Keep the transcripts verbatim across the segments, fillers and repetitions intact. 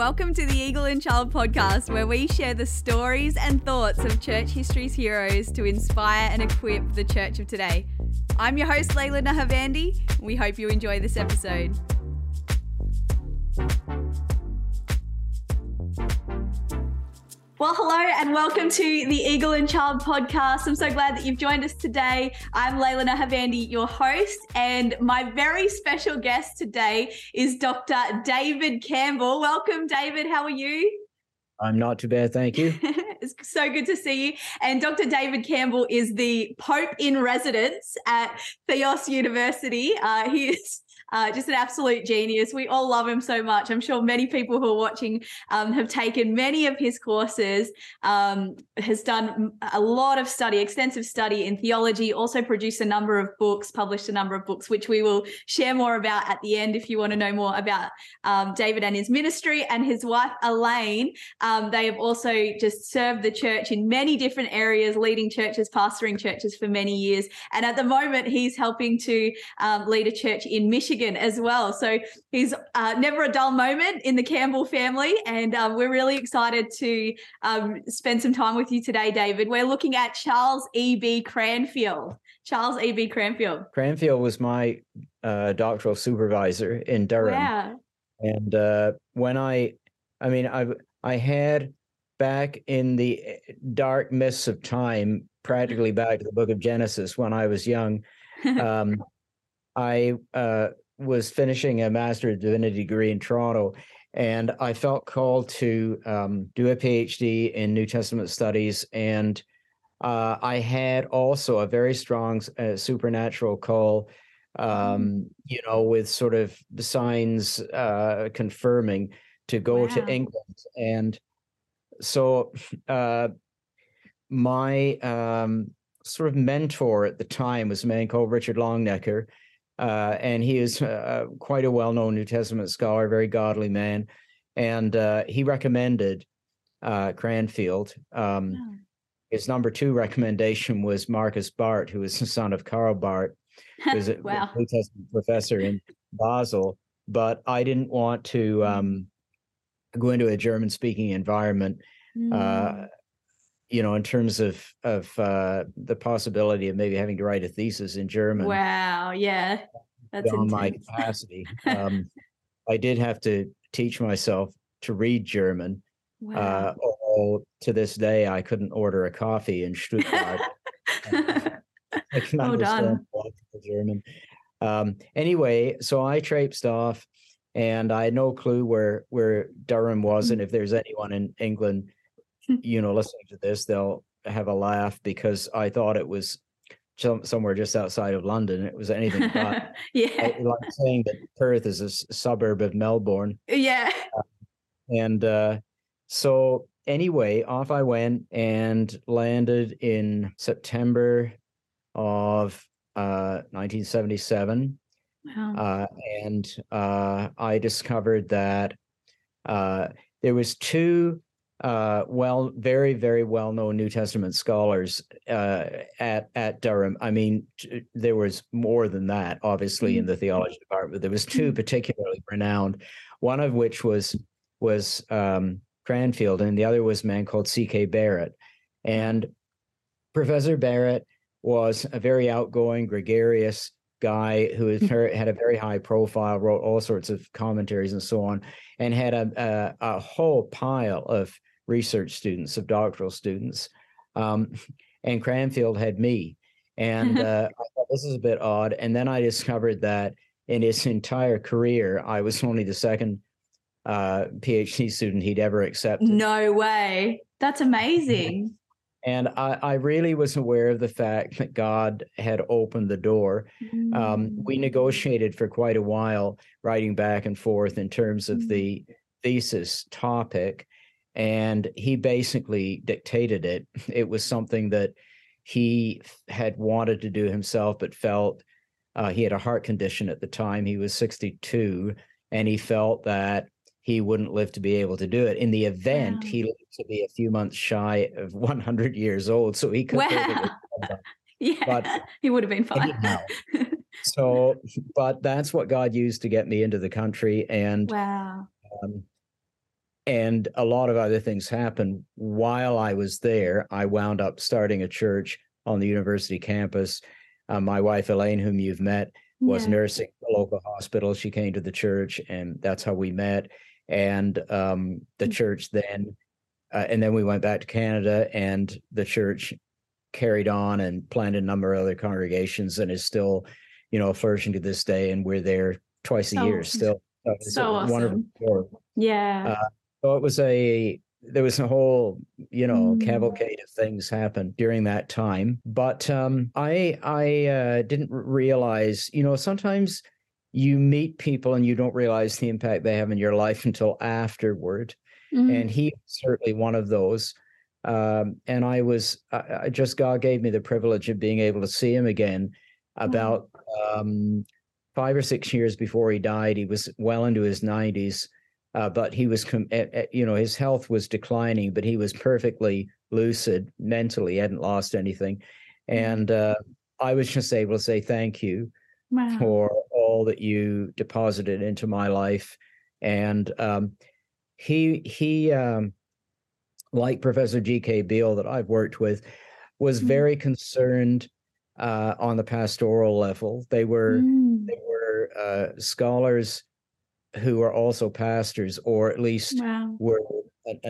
Welcome to the Eagle and Child podcast, where we share the stories and thoughts of church history's heroes to inspire and equip the church of today. I'm your host, Layla Nahavandi. We hope you enjoy this episode. Well, hello and welcome to the Eagle and Child podcast. I'm so glad that you've joined us today. I'm Layla Nahavandi, your host, and my very special guest today is Doctor David Campbell. Welcome, David. How are you? I'm not too bad, thank you. It's so good to see you. And Doctor David Campbell is the Pope in Residence at Theos University. Uh, he is... Uh, just an absolute genius. We all love him so much. I'm sure many people who are watching um, have taken many of his courses, um, has done a lot of study, extensive study in theology, also produced a number of books, published a number of books, which we will share more about at the end if you want to know more about um, David and his ministry, and his wife, Elaine. Um, they have also just served the church in many different areas, leading churches, pastoring churches for many years. And at the moment, he's helping to um, lead a church in Michigan as well. So he's uh, never a dull moment in the Campbell family, and um, we're really excited to um, spend some time with you today, David. We're looking at Charles E B. Cranfield. Charles E B. Cranfield. Cranfield was my uh, doctoral supervisor in Durham. Yeah. And uh, when I, I mean, I, I had back in the dark mists of time, practically back to the book of Genesis when I was young, um, I uh, was finishing a Master of Divinity degree in Toronto, and I felt called to um, do a PhD in New Testament studies. And uh, I had also a very strong uh, supernatural call, um, you know, with sort of the signs uh, confirming to go wow. to England. And so uh, my um, sort of mentor at the time was a man called Richard Longnecker. Uh, and he is uh, quite a well-known New Testament scholar, very godly man. And uh, he recommended uh, Cranfield. Um, oh. His number two recommendation was Marcus Barth, who is the son of Karl Barth, who is a wow. New Testament professor in Basel. But I didn't want to um, go into a German-speaking environment, mm. uh, you know, in terms of of uh, the possibility of maybe having to write a thesis in German. Wow, yeah, that's beyond my capacity. Um, I did have to teach myself to read German. Wow. Uh, although to this day, I couldn't order a coffee in Stuttgart. I can well understand the German. Um, anyway, so I traipsed off, and I had no clue where where Durham was, mm-hmm. and if there's anyone in England, you know, listening to this, they'll have a laugh because I thought it was somewhere just outside of London. It was anything but. Yeah. I, like saying that Perth is a suburb of Melbourne. Yeah. Uh, and uh, so anyway, off I went and landed in September of uh, nineteen seventy-seven. Wow. Uh, and uh, I discovered that uh, there was two Uh, well, very, very well-known New Testament scholars uh, at at Durham. I mean, t- there was more than that, obviously, in the theology department. But there was two particularly renowned. One of which was was um, Cranfield, and the other was a man called C K Barrett. And Professor Barrett was a very outgoing, gregarious guy who had a very high profile, wrote all sorts of commentaries and so on, and had a a, a whole pile of research students, of doctoral students, um, and Cranfield had me. And uh, I thought, this is a bit odd. And then I discovered that in his entire career, I was only the second uh, PhD student he'd ever accepted. No way. That's amazing. And I, I really was aware of the fact that God had opened the door. Mm. Um, we negotiated for quite a while, writing back and forth in terms of mm. the thesis topic. And he basically dictated it. It was something that he had wanted to do himself, but felt uh, he had a heart condition at the time. He was sixty-two, and he felt that he wouldn't live to be able to do it. In the event, wow. he lived to be a few months shy of one hundred years old, so he could. Wow. Yeah, but he would have been fine. Anyhow, so, but that's what God used to get me into the country. And wow. um, And a lot of other things happened. While I was there, I wound up starting a church on the university campus. Uh, my wife, Elaine, whom you've met, was yeah. nursing at the local hospital. She came to the church, and that's how we met. And um, the mm-hmm. church then, uh, and then we went back to Canada, and the church carried on and planted a number of other congregations and is still, you know, flourishing to this day. And we're there twice a oh, year still. So, it's so a awesome. Wonderful story. Yeah. Uh, So it was a, there was a whole, you know, mm. cavalcade of things happened during that time. But um, I I uh, didn't realize, you know, sometimes you meet people and you don't realize the impact they have in your life until afterward. Mm. And he was certainly one of those. Um, and I was, I, I just, God gave me the privilege of being able to see him again about mm. um, five or six years before he died. He was well into his nineties. Uh, but he was, you know, his health was declining, but he was perfectly lucid mentally, hadn't lost anything. And uh, I was just able to say thank you wow. for all that you deposited into my life. And um, he, he um, like Professor G K. Beale that I've worked with, was mm. very concerned uh, on the pastoral level. They were, mm. they were uh, scholars who are also pastors, or at least wow. were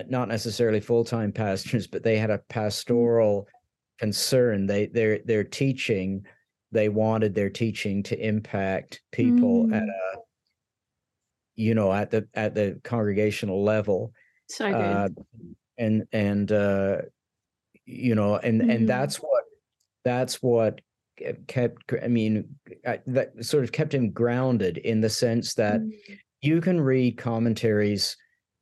not necessarily full-time pastors, but they had a pastoral concern. They their their teaching, they wanted their teaching to impact people mm. at a, you know, at the at the congregational level. So good. Uh, and and uh, you know, and mm. and that's what that's what kept. I mean, that sort of kept him grounded in the sense that. Mm. You can read commentaries,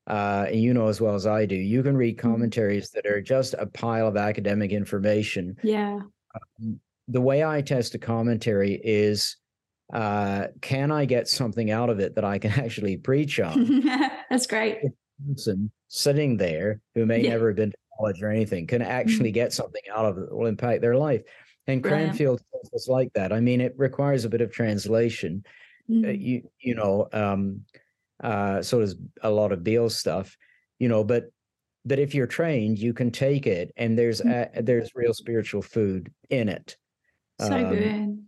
uh, and you know as well as I do, you can read commentaries that are just a pile of academic information. Yeah. Um, the way I test a commentary is, uh, can I get something out of it that I can actually preach on? That's great. Person sitting there who may yeah. never have been to college or anything can actually get something out of it that will impact their life. And Cranfield yeah. was like that. I mean, it requires a bit of translation. Uh, you you know um, uh, so does a lot of Beale stuff, you know. But but if you're trained, you can take it, and there's a, there's real spiritual food in it. So um, good,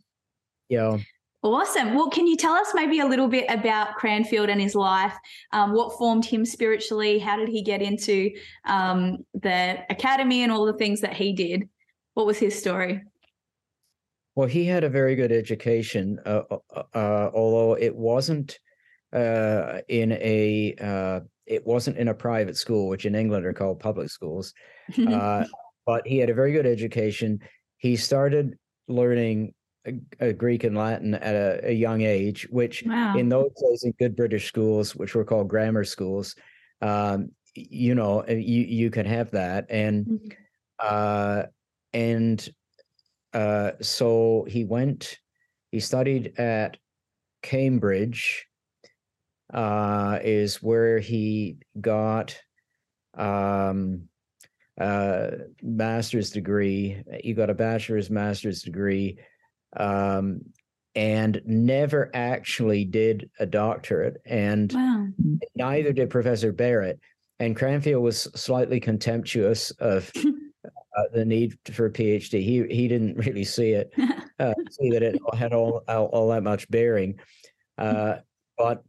yeah. Awesome. Well, can you tell us maybe a little bit about Cranfield and his life? Um, what formed him spiritually? How did he get into um, the academy and all the things that he did? What was his story? Well, he had a very good education, uh, uh, uh, although it wasn't uh, in a uh, it wasn't in a private school, which in England are called public schools. Uh, but he had a very good education. He started learning uh, Greek and Latin at a, a young age, which wow. in those days in good British schools, which were called grammar schools, um, you know, you you could have that, and uh, and. Uh, so he went, he studied at Cambridge, uh, is where he got um, a master's degree. He got a bachelor's, master's degree, um, and never actually did a doctorate. And wow. neither did Professor Barrett. And Cranfield was slightly contemptuous of Uh, the need for a PhD. He he didn't really see it, uh, see that it had all all, all that much bearing. Uh, but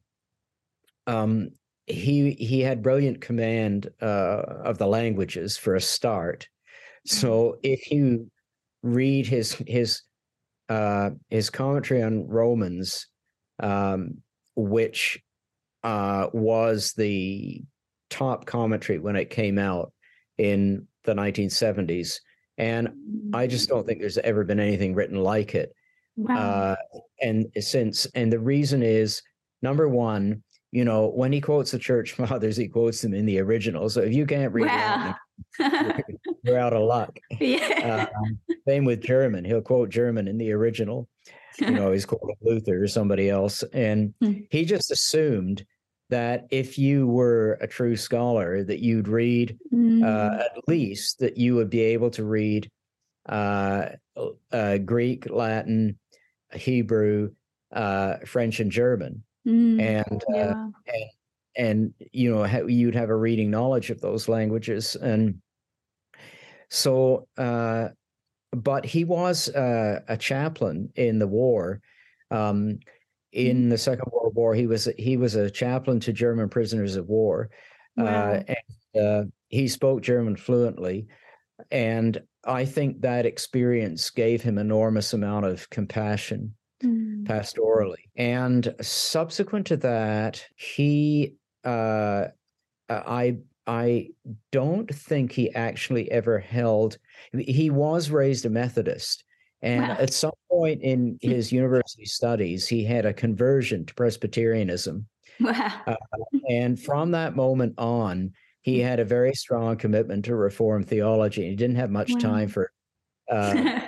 um, he he had brilliant command uh, of the languages for a start. So if you read his his uh, his commentary on Romans, um, which uh, was the top commentary when it came out in the nineteen seventies, and I just don't think there's ever been anything written like it. Wow. Uh, and since, and the reason is, number one, you know, when he quotes the church fathers, he quotes them in the original. So if you can't read wow. Latin, you're out of luck. Yeah. Uh, same with German. He'll quote German in the original. You know, he's quoting Luther or somebody else, and he just assumed that if you were a true scholar, that you'd read, mm. uh, at least that you would be able to read uh, uh, Greek, Latin, Hebrew, uh, French, and German. Mm. And, yeah. uh, and and you know, you'd have a reading knowledge of those languages. And so, uh, but he was uh, a chaplain in the war. Um, in the Second World War, he was he was a chaplain to German prisoners of war. Wow. Uh, and uh, he spoke German fluently, and I think that experience gave him enormous amount of compassion. Mm. Pastorally. And subsequent to that, he, uh, I, I don't think he actually ever held, he was raised a Methodist. And wow. at some point in his university studies, he had a conversion to Presbyterianism. Wow. Uh, and from that moment on, he had a very strong commitment to Reformed theology. He didn't have much wow. time for uh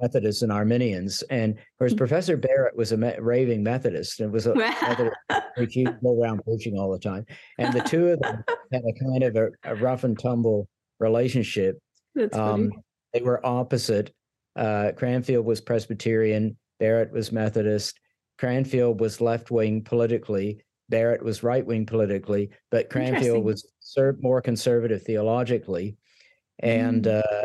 Methodists and Arminians. And of course, mm-hmm. Professor Barrett was a me- raving Methodist and was a Methodist who go around preaching all the time. And the two of them had a kind of a, a rough and tumble relationship. That's um, funny. They were opposite. Uh, Cranfield was Presbyterian. Barrett was Methodist. Cranfield was left-wing politically. Barrett was right-wing politically. But Cranfield was ser- more conservative theologically. And... Mm. Uh,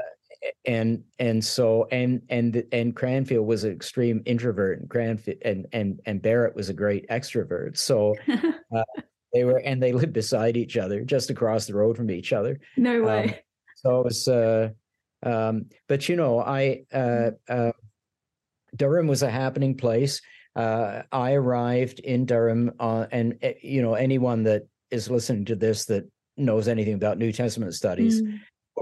And and so and and and Cranfield was an extreme introvert, and Cranfield and and and Barrett was a great extrovert. So uh, they were, and they lived beside each other, just across the road from each other. No way. Um, so it was, uh, um, but you know, I uh, uh, Durham was a happening place. Uh, I arrived in Durham, uh, and uh, you know, anyone that is listening to this that knows anything about New Testament studies. Mm.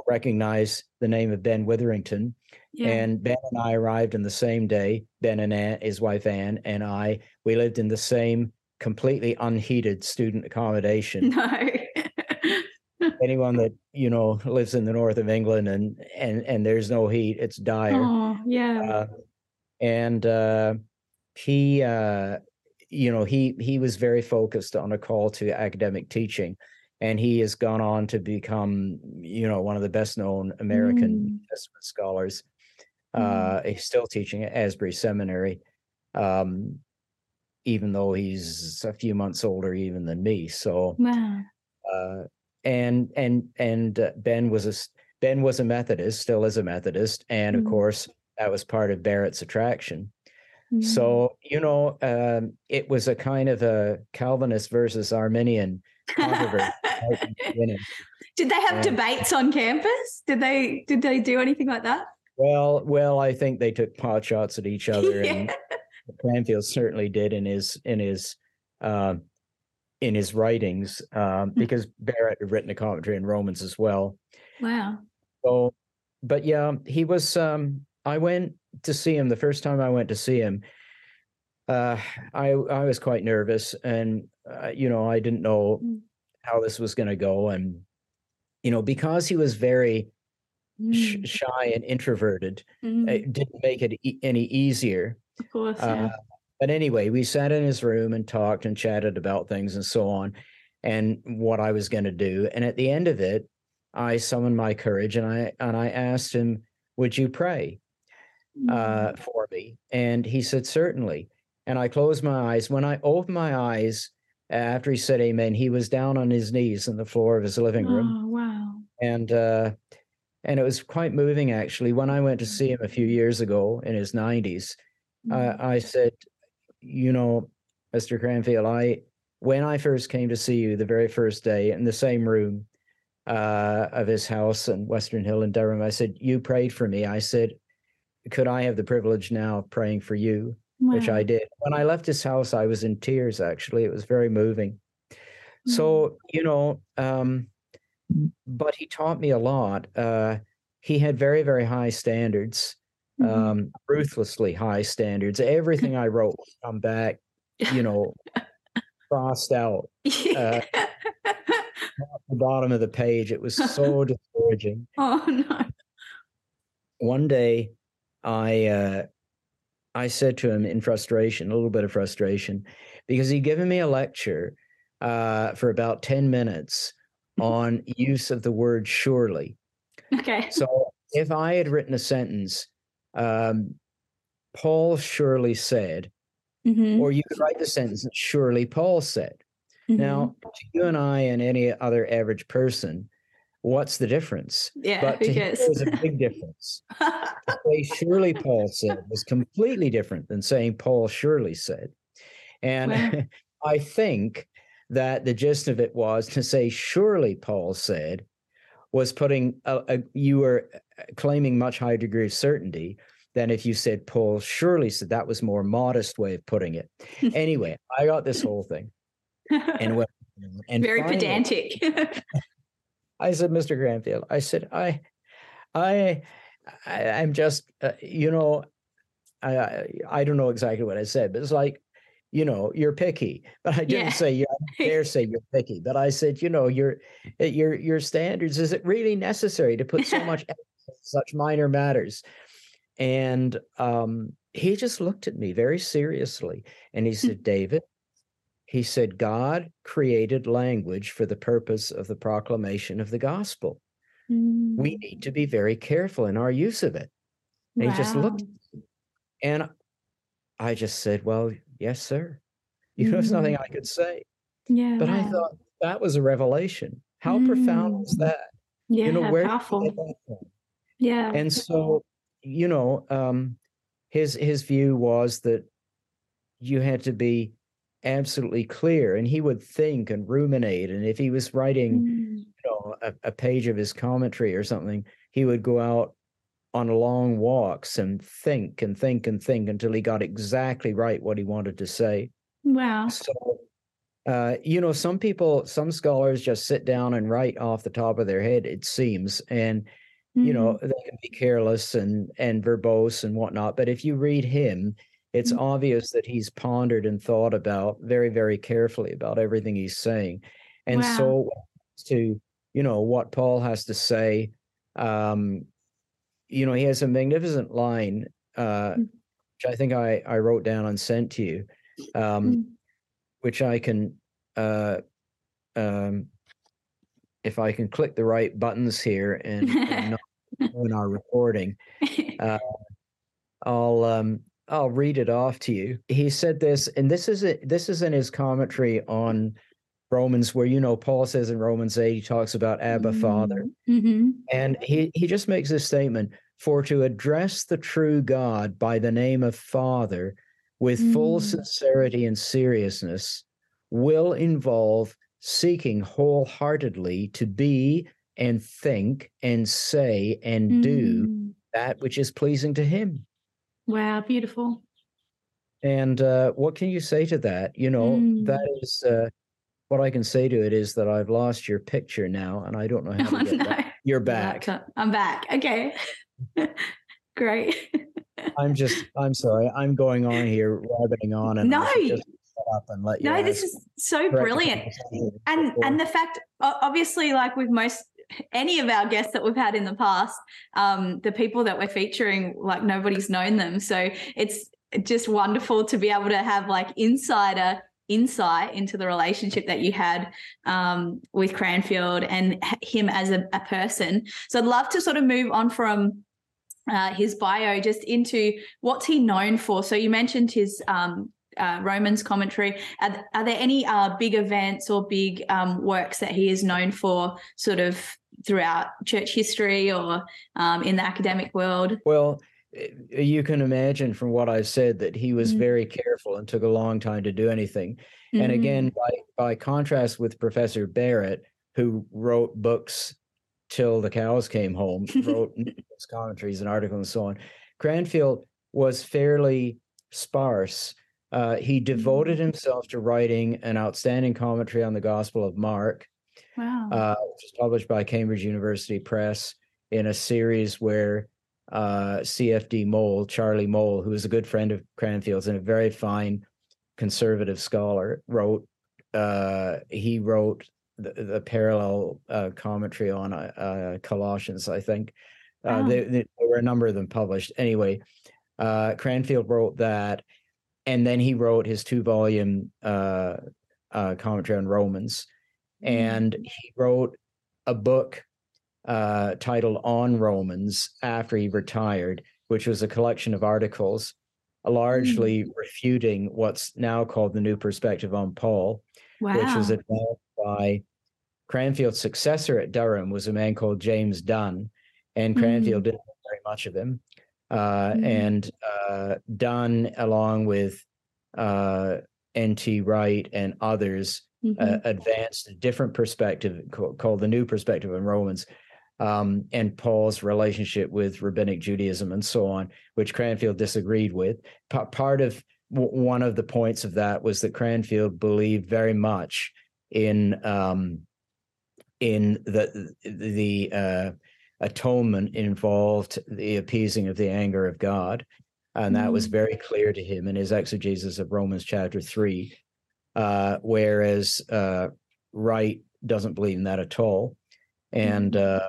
Recognize the name of Ben Witherington. Yeah. And Ben and I arrived on the same day. Ben and Anne, his wife Anne, and I, we lived in the same completely unheated student accommodation. No. Anyone that, you know, lives in the north of England and and and there's no heat, it's dire. Oh, yeah. Uh, and uh, he, uh, you know, he he was very focused on a call to academic teaching. And he has gone on to become, you know, one of the best-known American mm. Testament scholars. Mm. Uh, he's still teaching at Asbury Seminary, um, even though he's a few months older even than me. So, wow. uh, and and and uh, Ben was a Ben was a Methodist, still is a Methodist, and mm. of course that was part of Barrett's attraction. Mm. So, you know, um, it was a kind of a Calvinist versus Arminian. Did they have and, debates on campus? Did they did they do anything like that? Well, well, I think they took pot shots at each other, yeah. and Cranfield certainly did in his in his uh, in his writings, um, because Barrett had written a commentary in Romans as well. Wow. So, but yeah, he was. Um, I went to see him the first time I went to see him. Uh, I I was quite nervous, and uh, you know, I didn't know how this was going to go, and you know, because he was very mm. sh- shy and introverted, mm. it didn't make it e- any easier. Of course, yeah. uh, but anyway, we sat in his room and talked and chatted about things and so on, and what I was going to do. And at the end of it, I summoned my courage and I and I asked him, "Would you pray mm. uh, for me?" And he said, "Certainly." And I closed my eyes. When I opened my eyes, after he said amen, he was down on his knees on the floor of his living room. Oh, wow. And uh, and it was quite moving, actually. When I went to see him a few years ago in his nineties, mm-hmm. uh, I said, you know, Mister Cranfield, I when I first came to see you the very first day in the same room uh, of his house in Western Hill in Durham, I said, you prayed for me. I said, could I have the privilege now of praying for you? Wow. Which I did. When I left his house, I was in tears, actually. It was very moving. Mm. So, you know, um, but he taught me a lot. Uh, he had very, very high standards, mm. um, ruthlessly high standards. Everything I wrote would come back, you know, crossed out. Uh, at the bottom of the page. It was so discouraging. Oh, no. One day, I... Uh, I said to him in frustration, a little bit of frustration, because he'd given me a lecture uh, for about ten minutes on use of the word surely. Okay. So if I had written a sentence, um, Paul surely said, mm-hmm. or you could write the sentence, surely Paul said. Mm-hmm. Now, to you and I and any other average person, what's the difference? Yeah, but to him, there was a big difference. The way surely Paul said was completely different than saying Paul surely said. And wow. I think that the gist of it was to say surely Paul said was putting a, a, you were claiming much higher degree of certainty than if you said Paul surely said. That was more modest way of putting it. Anyway, I got this whole thing. And, well, and very finally, pedantic. I said, Mister Cranfield, I said, I, I, I I'm just, uh, you know, I, I, I don't know exactly what I said, but it's like, you know, you're picky, but I didn't yeah. say, yeah, I didn't dare say you're picky, but I said, you know, your, your, your standards, is it really necessary to put so much, emphasis, such minor matters? And um, he just looked at me very seriously and he said, David, he said, God created language for the purpose of the proclamation of the gospel. Mm. We need to be very careful in our use of it. And wow. he just looked, and I just said, well, yes, sir. You mm. know, there's nothing I could say. Yeah. But wow. I thought that was a revelation. How mm. profound was that? Yeah, you know, where powerful. Did that from? Yeah. And so, you know, um, his his view was that you had to be absolutely clear, and he would think and ruminate, and if he was writing mm. you know a, a page of his commentary or something, he would go out on long walks and think and think and think until he got exactly right what he wanted to say. Wow. So uh you know some people some scholars just sit down and write off the top of their head, it seems, and mm. you know they can be careless and and verbose and whatnot, but if you read him, it's obvious that he's pondered and thought about very, very carefully about everything he's saying. And wow. so to, you know, what Paul has to say, um, you know, he has a magnificent line, uh, mm-hmm. which I think I, I wrote down and sent to you, um, mm-hmm. which I can, uh, um, if I can click the right buttons here and, and not in our recording, uh, I'll... Um, I'll read it off to you. He said this, and this is a, this is in his commentary on Romans, where, you know, Paul says in Romans eight, he talks about Abba mm-hmm. Father. Mm-hmm. And he, he just makes this statement, for to address the true God by the name of Father with mm-hmm. full sincerity and seriousness will involve seeking wholeheartedly to be and think and say and mm-hmm. do that which is pleasing to him. Wow, beautiful. And uh, what can you say to that? You know, mm. that is uh, what I can say to it is that I've lost your picture now, and I don't know how to oh, get no. back. You're back. I'm back. Okay. Great. I'm just, I'm sorry. I'm going on here, rabbiting on. And no. Just shut up and let you no, this is so brilliant. And before. And the fact, obviously, like with most, any of our guests that we've had in the past, um, the people that we're featuring, like nobody's known them. So it's just wonderful to be able to have like insider insight into the relationship that you had um, with Cranfield and him as a, a person. So I'd love to sort of move on from uh, his bio just into what's he known for. So you mentioned his um, uh, Romans commentary. Are, th- are there any uh, big events or big um, works that he is known for sort of throughout church history or um, in the academic world? Well, you can imagine from what I've said that he was mm-hmm. very careful and took a long time to do anything. Mm-hmm. And again, by, by contrast with Professor Barrett, who wrote books till the cows came home, wrote commentaries and articles and so on, Cranfield was fairly sparse. Uh, he devoted himself to writing an outstanding commentary on the Gospel of Mark. Wow. Uh, which was published by Cambridge University Press in a series where uh, C F D Moule, Charlie Moule, who was a good friend of Cranfield's and a very fine conservative scholar, wrote. Uh, he wrote the, the parallel uh, commentary on uh, Colossians, I think. Uh, wow. they, they, there were a number of them published. Anyway, uh, Cranfield wrote that, and then he wrote his two-volume uh, uh, commentary on Romans. And he wrote a book uh, titled On Romans after he retired, which was a collection of articles largely mm-hmm. refuting what's now called the New Perspective on Paul. wow. which was advanced by Cranfield's successor at Durham, was a man called James Dunn, and Cranfield mm-hmm. didn't know very much of him. Uh, mm-hmm. And uh, Dunn, along with uh, N T Wright and others, mm-hmm. uh, advanced a different perspective called, called the New Perspective in Romans, um, and Paul's relationship with Rabbinic Judaism and so on, which Cranfield disagreed with. P- part of w- one of the points of that was that Cranfield believed very much in um, in the the uh, atonement involved the appeasing of the anger of God, and that mm. was very clear to him in his exegesis of Romans chapter three, uh, whereas uh, Wright doesn't believe in that at all. And mm. uh,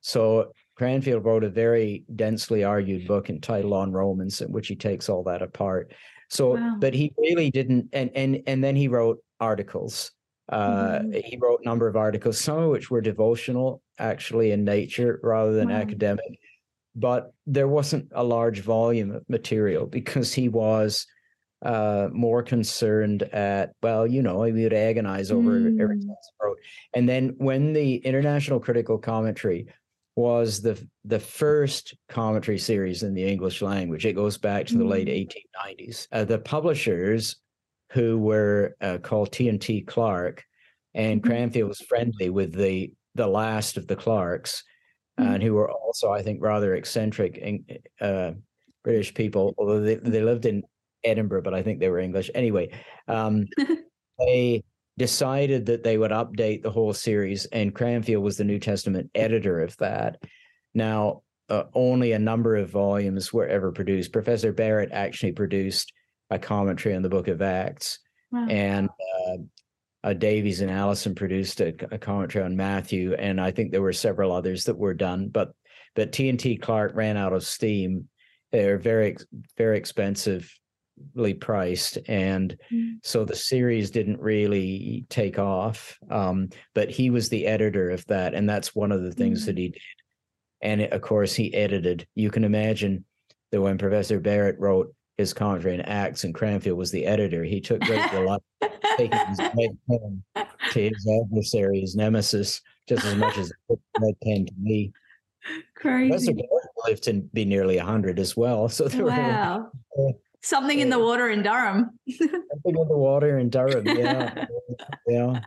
so Cranfield wrote a very densely argued book entitled On Romans, in which he takes all that apart. So, wow. but he really didn't, and and and then he wrote articles. Uh, mm-hmm. He wrote a number of articles, some of which were devotional, actually, in nature rather than wow. academic. But there wasn't a large volume of material because he was uh, more concerned at, well, you know, he would agonize over mm. everything else he wrote. And then when the International Critical Commentary was the the first commentary series in the English language, it goes back to mm. the late eighteen nineties. Uh, the publishers, who were uh, called T and T Clark, and mm-hmm. Cranfield was friendly with the the last of the Clarks, mm-hmm. and who were also, I think, rather eccentric uh, British people, although they, they lived in Edinburgh, but I think they were English. Anyway, um, they decided that they would update the whole series, and Cranfield was the New Testament editor of that. Now, uh, only a number of volumes were ever produced. Professor Barrett actually produced a commentary on the Book of Acts, wow. and uh, uh, Davies and Allison produced a, a commentary on Matthew, and I think there were several others that were done. But but T and T Clark ran out of steam. They're very very expensively priced, and mm. so the series didn't really take off. Um, but he was the editor of that, and that's one of the things mm. that he did. And it, of course, he edited. You can imagine that when Professor Barrett wrote his commentary in Acts, and Cranfield was the editor, he took great delight in taking his red pen to his adversary's nemesis just as much as he took the red pen to me. Crazy. Professor Barrett lived to be nearly one hundred as well. So there wow. were, uh, something uh, in the water in Durham. something in the water in Durham, yeah. yeah.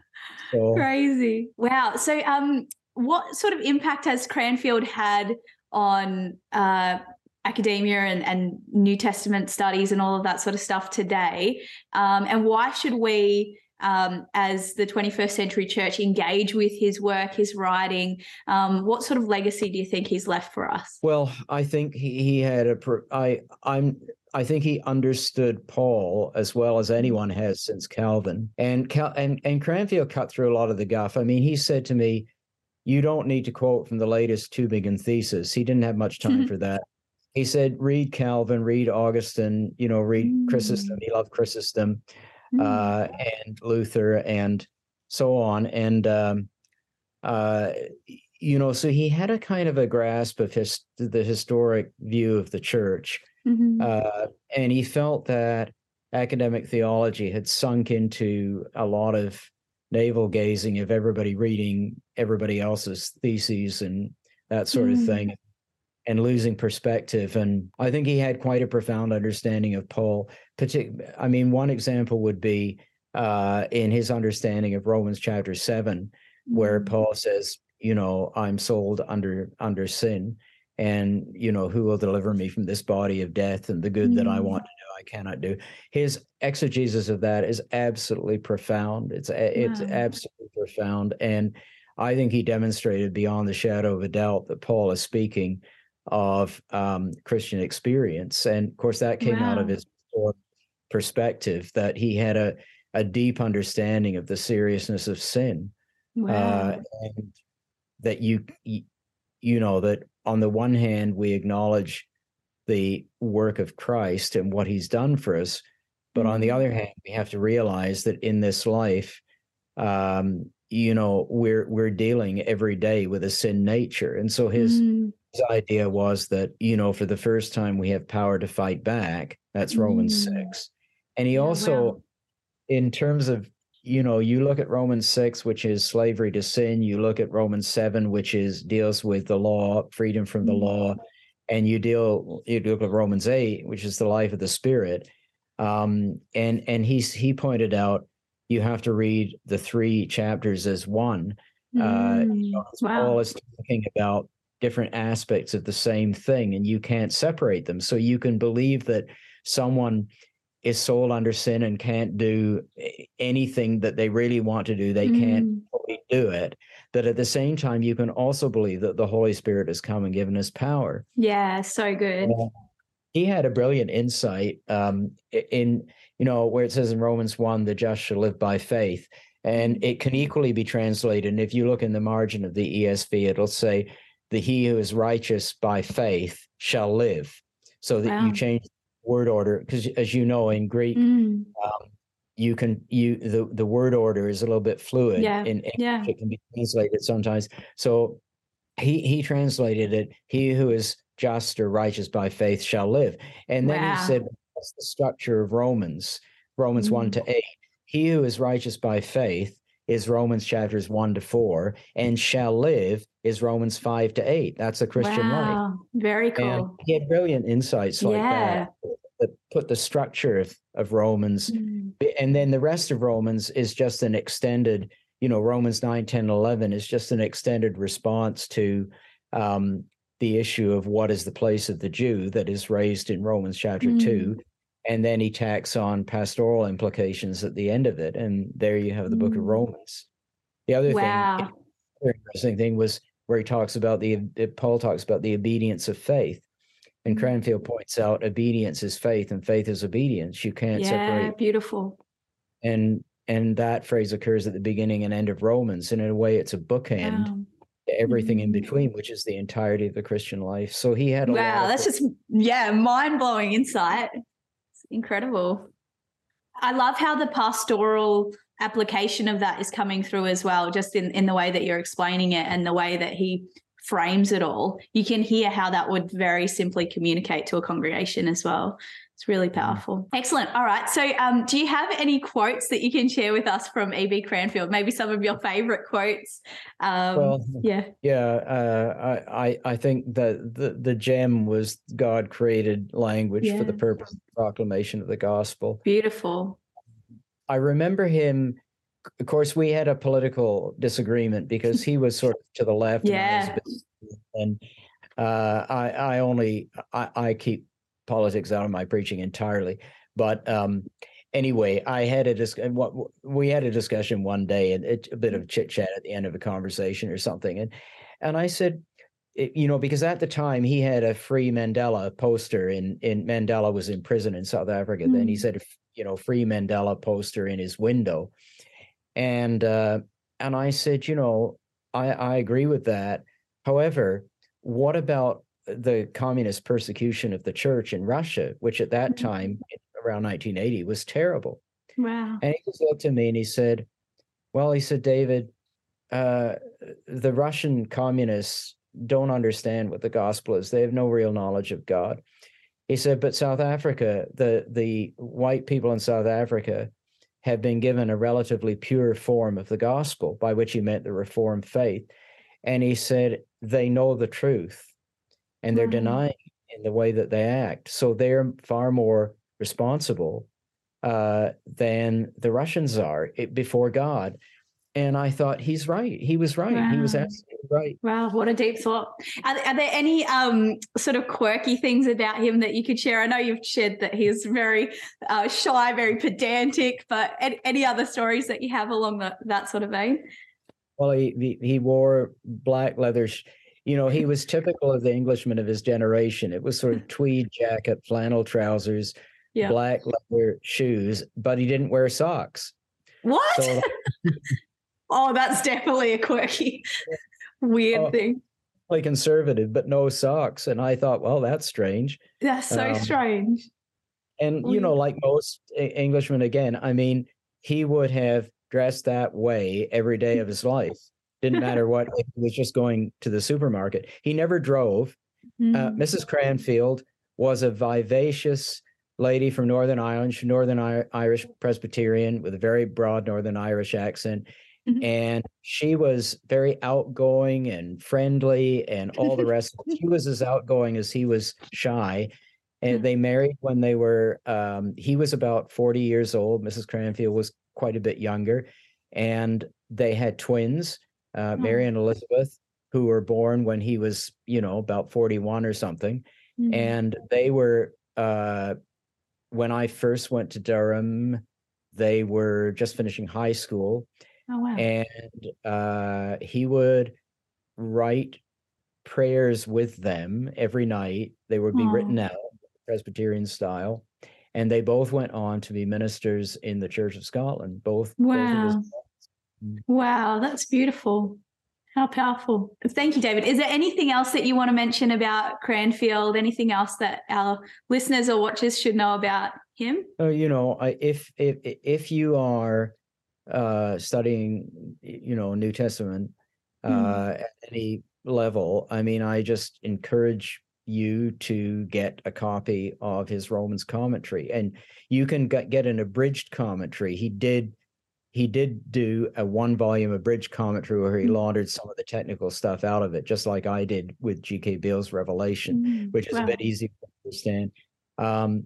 So, crazy. Wow. So um, what sort of impact has Cranfield had on uh academia and, and New Testament studies and all of that sort of stuff today? Um, and why should we, um, as the twenty-first century church, engage with his work, his writing? Um, what sort of legacy do you think he's left for us? Well, I think he, he had a, I, I'm, I think he understood Paul as well as anyone has since Calvin. And, Cal, and, and Cranfield cut through a lot of the guff. I mean, he said to me, you don't need to quote from the latest Tubingen thesis. He didn't have much time for that. He said, read Calvin, read Augustine, you know, read mm. Chrysostom. He loved Chrysostom mm. uh, and Luther and so on. And, um, uh, you know, so he had a kind of a grasp of his, the historic view of the church. Mm-hmm. Uh, and he felt that academic theology had sunk into a lot of navel gazing of everybody reading everybody else's theses and that sort mm. of thing, and losing perspective. And I think he had quite a profound understanding of Paul. Partic- I mean, one example would be uh, in his understanding of Romans chapter seven, where Paul says, you know, I'm sold under under sin, and, you know, who will deliver me from this body of death, and the good mm-hmm. that I want to do, I cannot do. His exegesis of that is absolutely profound. It's, it's wow. absolutely profound. And I think he demonstrated beyond the shadow of a doubt that Paul is speaking of um, Christian experience. And of course that came wow. out of his perspective, that he had a, a deep understanding of the seriousness of sin. Wow. Uh, and that you, you know, that on the one hand we acknowledge the work of Christ and what he's done for us, but mm-hmm. on the other hand, we have to realize that in this life, um, you know, we're, we're dealing every day with a sin nature. And so his, mm-hmm. his idea was that, you know, for the first time we have power to fight back. That's Romans mm. six. And he yeah, also, wow. in terms of you know, you look at Romans six, which is slavery to sin. You look at Romans seven, which is deals with the law, freedom from the law. And you deal you look at Romans eight, which is the life of the Spirit. Um, and and he's, he pointed out you have to read the three chapters as one. Mm, uh, you know, wow. Paul is talking about different aspects of the same thing, and you can't separate them. So you can believe that someone is sold under sin and can't do anything that they really want to do. They mm. can't fully do it. But at the same time, you can also believe that the Holy Spirit has come and given us power. Yeah, so good. Uh, he had a brilliant insight um, in, you know, where it says in Romans one, the just shall live by faith. And it can equally be translated. And if you look in the margin of the E S V, it'll say, the he who is righteous by faith shall live. So that wow. you change the word order, because as you know, in Greek, mm. um, you can you the, the word order is a little bit fluid. Yeah. In English, yeah. It can be translated sometimes. So he he translated it, he who is just or righteous by faith shall live. And then wow. he said, that's the structure of Romans, Romans mm. one to eight. He who is righteous by faith is Romans chapters one to four, and shall live is Romans five to eight. That's a Christian wow, life. Very cool. And he had brilliant insights like yeah. that, that put the structure of, of Romans. Mm. And then the rest of Romans is just an extended, you know, Romans nine, ten, eleven is just an extended response to um, the issue of what is the place of the Jew that is raised in Romans chapter mm. two. And then he tacks on pastoral implications at the end of it. And there you have the book of Romans. The other wow. thing, the other interesting thing was where he talks about the, Paul talks about the obedience of faith. And Cranfield points out obedience is faith and faith is obedience. You can't yeah, separate. Yeah, beautiful. And, and that phrase occurs at the beginning and end of Romans. And in a way, it's a bookend. Wow. Everything in between, which is the entirety of the Christian life. So he had a wow, lot of that's things. Just, yeah, mind-blowing insight. Incredible. I love how the pastoral application of that is coming through as well, just in, in the way that you're explaining it and the way that he frames it all. You can hear how that would very simply communicate to a congregation as well. It's really powerful. Excellent. All right. So um, do you have any quotes that you can share with us from E B Cranfield? Maybe some of your favorite quotes. Um, well, yeah. Yeah. Uh, I I think that the, the gem was God created language yeah. for the purpose of the proclamation of the gospel. Beautiful. I remember him. Of course, we had a political disagreement because he was sort of to the left. Yeah. And, and uh, I, I only, I, I keep, politics out of my preaching entirely, but um, anyway, I had a dis- what we had a discussion one day, and it, a bit of chit chat at the end of a conversation or something, and and I said, it, you know, because at the time he had a free Mandela poster in in Mandela was in prison in South Africa. Mm. Then he said, you know, free Mandela poster in his window, and uh, and I said, you know, I, I agree with that. However, what about the communist persecution of the church in Russia, which at that time, around nineteen eighty, was terrible. Wow. And he just looked at me and he said, well, he said, David, uh, the Russian communists don't understand what the gospel is. They have no real knowledge of God. He said, but South Africa, the, the white people in South Africa have been given a relatively pure form of the gospel, by which he meant the Reformed faith. And he said, they know the truth. And they're mm. denying in the way that they act. So they're far more responsible uh, than the Russians are before God. And I thought he's right. He was right. Wow. He was absolutely right. Wow, what a deep thought. Are, are there any um, sort of quirky things about him that you could share? I know you've shared that he's very uh, shy, very pedantic, but any other stories that you have along the, that sort of vein? Well, he, he wore black leather sh- You know, he was typical of the Englishman of his generation. It was sort of tweed jacket, flannel trousers, yeah. black leather shoes, but he didn't wear socks. What? So, oh, that's definitely a quirky, weird oh, thing. Like conservative, but no socks. And I thought, well, that's strange. That's so um, strange. And, mm. you know, like most Englishmen, again, I mean, he would have dressed that way every day of his life. Didn't matter what, he was just going to the supermarket. He never drove. Mm. Uh, Missus Cranfield was a vivacious, lady from Northern Ireland. She's Northern I- Irish Presbyterian with a very broad Northern Irish accent. Mm-hmm. And she was very outgoing and friendly and all the rest. She was as outgoing as he was shy. And mm-hmm. they married when they were, um, he was about forty years old. Missus Cranfield was quite a bit younger. And they had twins, uh, oh. Mary and Elizabeth, who were born when he was, you know, about forty-one or something. Mm-hmm. And they were, uh, when I first went to Durham, they were just finishing high school. Oh, wow. And uh, he would write prayers with them every night. They would be Aww. Written out, Presbyterian style. And they both went on to be ministers in the Church of Scotland. Both. Wow. Both his- wow, that's beautiful. How powerful. Thank you, David. Is there anything else that you want to mention about Cranfield? Anything else that our listeners or watchers should know about him? Oh, you know, if if if you are uh, studying, you know, New Testament uh, mm. at any level, I mean, I just encourage you to get a copy of his Romans commentary, and you can get an abridged commentary. He did. He did do a one-volume abridged commentary where he laundered some of the technical stuff out of it, just like I did with G K. Beale's Revelation, mm, which is wow. a bit easier to understand. Um,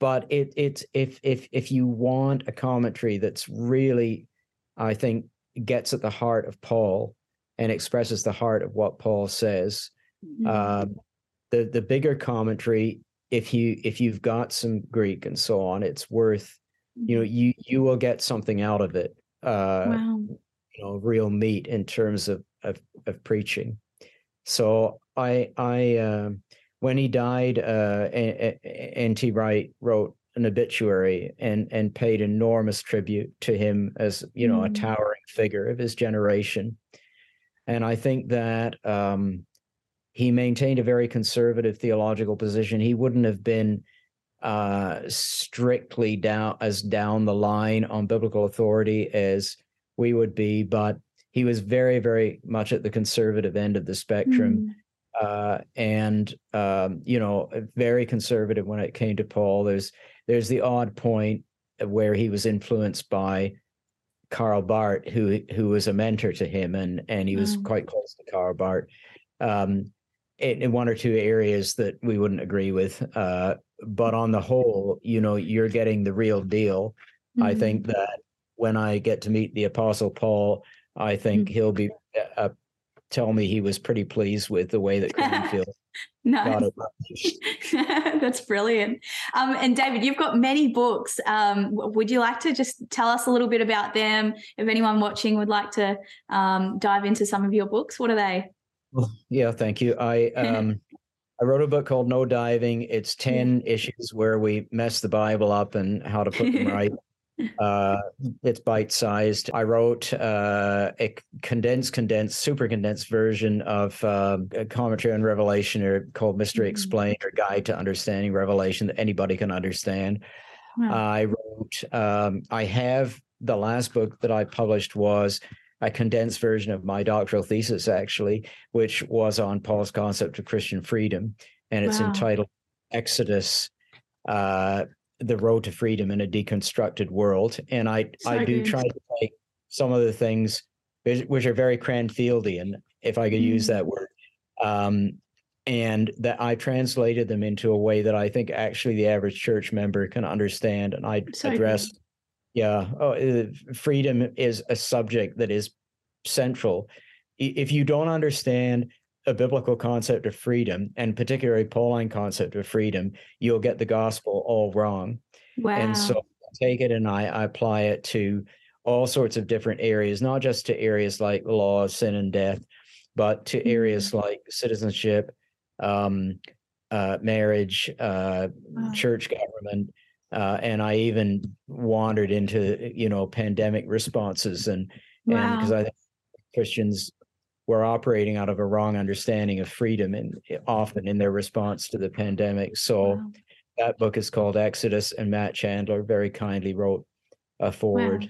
but it it's if if if you want a commentary that's really, I think, gets at the heart of Paul and expresses the heart of what Paul says, mm. um, the the bigger commentary, if you if you've got some Greek and so on, it's worth. You know, you you will get something out of it, uh, wow. you know, real meat in terms of, of, of preaching. So I, I uh, when he died, uh, N T. Wright wrote an obituary and, and paid enormous tribute to him as, you know, mm. a towering figure of his generation. And I think that um, he maintained a very conservative theological position. He wouldn't have been uh strictly down as down the line on biblical authority as we would be, but he was very, very much at the conservative end of the spectrum, mm. uh and um you know, very conservative when it came to Paul. There's there's the odd point where he was influenced by Karl Barth, who who was a mentor to him, and and he was oh. quite close to Karl Barth um in, in one or two areas that we wouldn't agree with, uh but on the whole, you know, you're getting the real deal. Mm-hmm. I think that when I get to meet the Apostle Paul, I think mm-hmm. he'll be uh, tell me he was pretty pleased with the way that Cranfield got it. That's brilliant. Um, and David, you've got many books. Um, would you like to just tell us a little bit about them? If anyone watching would like to um, dive into some of your books, what are they? Well, yeah, thank you. I. Um, I wrote a book called No Diving. It's ten yeah. issues where we mess the Bible up and how to put them right. Uh, it's bite-sized. I wrote uh, a condensed, condensed, super condensed version of uh, a commentary on Revelation, or called Mystery mm-hmm. Explained, or Guide to Understanding Revelation, that anybody can understand. Wow. I wrote, um, I have, the last book that I published was a condensed version of my doctoral thesis, actually, which was on Paul's concept of Christian freedom. And it's wow. entitled Exodus, uh, The Road to Freedom in a Deconstructed World. And I, so I do good. try to take some of the things which are very Cranfieldian, if I could mm. use that word, um, and that I translated them into a way that I think actually the average church member can understand. And I so address... Good. Yeah, oh, freedom is a subject that is central. If you don't understand a biblical concept of freedom, and particularly Pauline concept of freedom, you'll get the gospel all wrong. Wow. And so I take it and I, I apply it to all sorts of different areas, not just to areas like law, sin, and death, but to mm-hmm. areas like citizenship, um, uh, marriage, uh, wow. church government. Uh, and I even wandered into, you know, pandemic responses, and wow. because I think Christians were operating out of a wrong understanding of freedom, and often in their response to the pandemic. So wow. that book is called Exodus, and Matt Chandler very kindly wrote a foreword.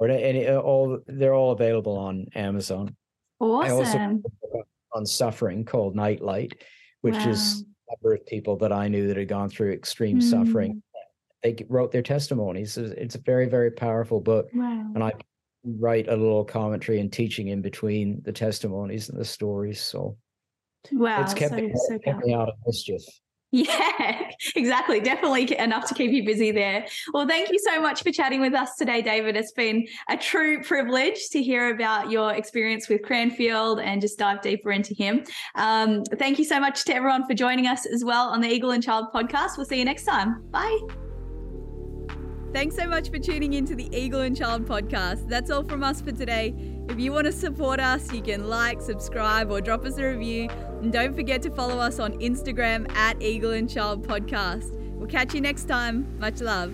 Wow. And it, all they're all available on Amazon. Awesome. I also wrote a book on suffering called Nightlight, which wow. is a number of people that I knew that had gone through extreme mm. suffering. they wrote their testimonies. It's a very, very powerful book. Wow. And I write a little commentary and teaching in between the testimonies and the stories. So wow, it's kept, so, me, so kept me out of mischief. Yeah, exactly. Definitely enough to keep you busy there. Well, thank you so much for chatting with us today, David. It's been a true privilege to hear about your experience with Cranfield and just dive deeper into him. Um, thank you so much to everyone for joining us as well on the Eagle and Child podcast. We'll see you next time. Bye. Thanks so much for tuning into the Eagle and Child podcast. That's all from us for today. If you want to support us, you can like, subscribe, or drop us a review. And don't forget to follow us on Instagram at Eagle and Child Podcast. We'll catch you next time. Much love.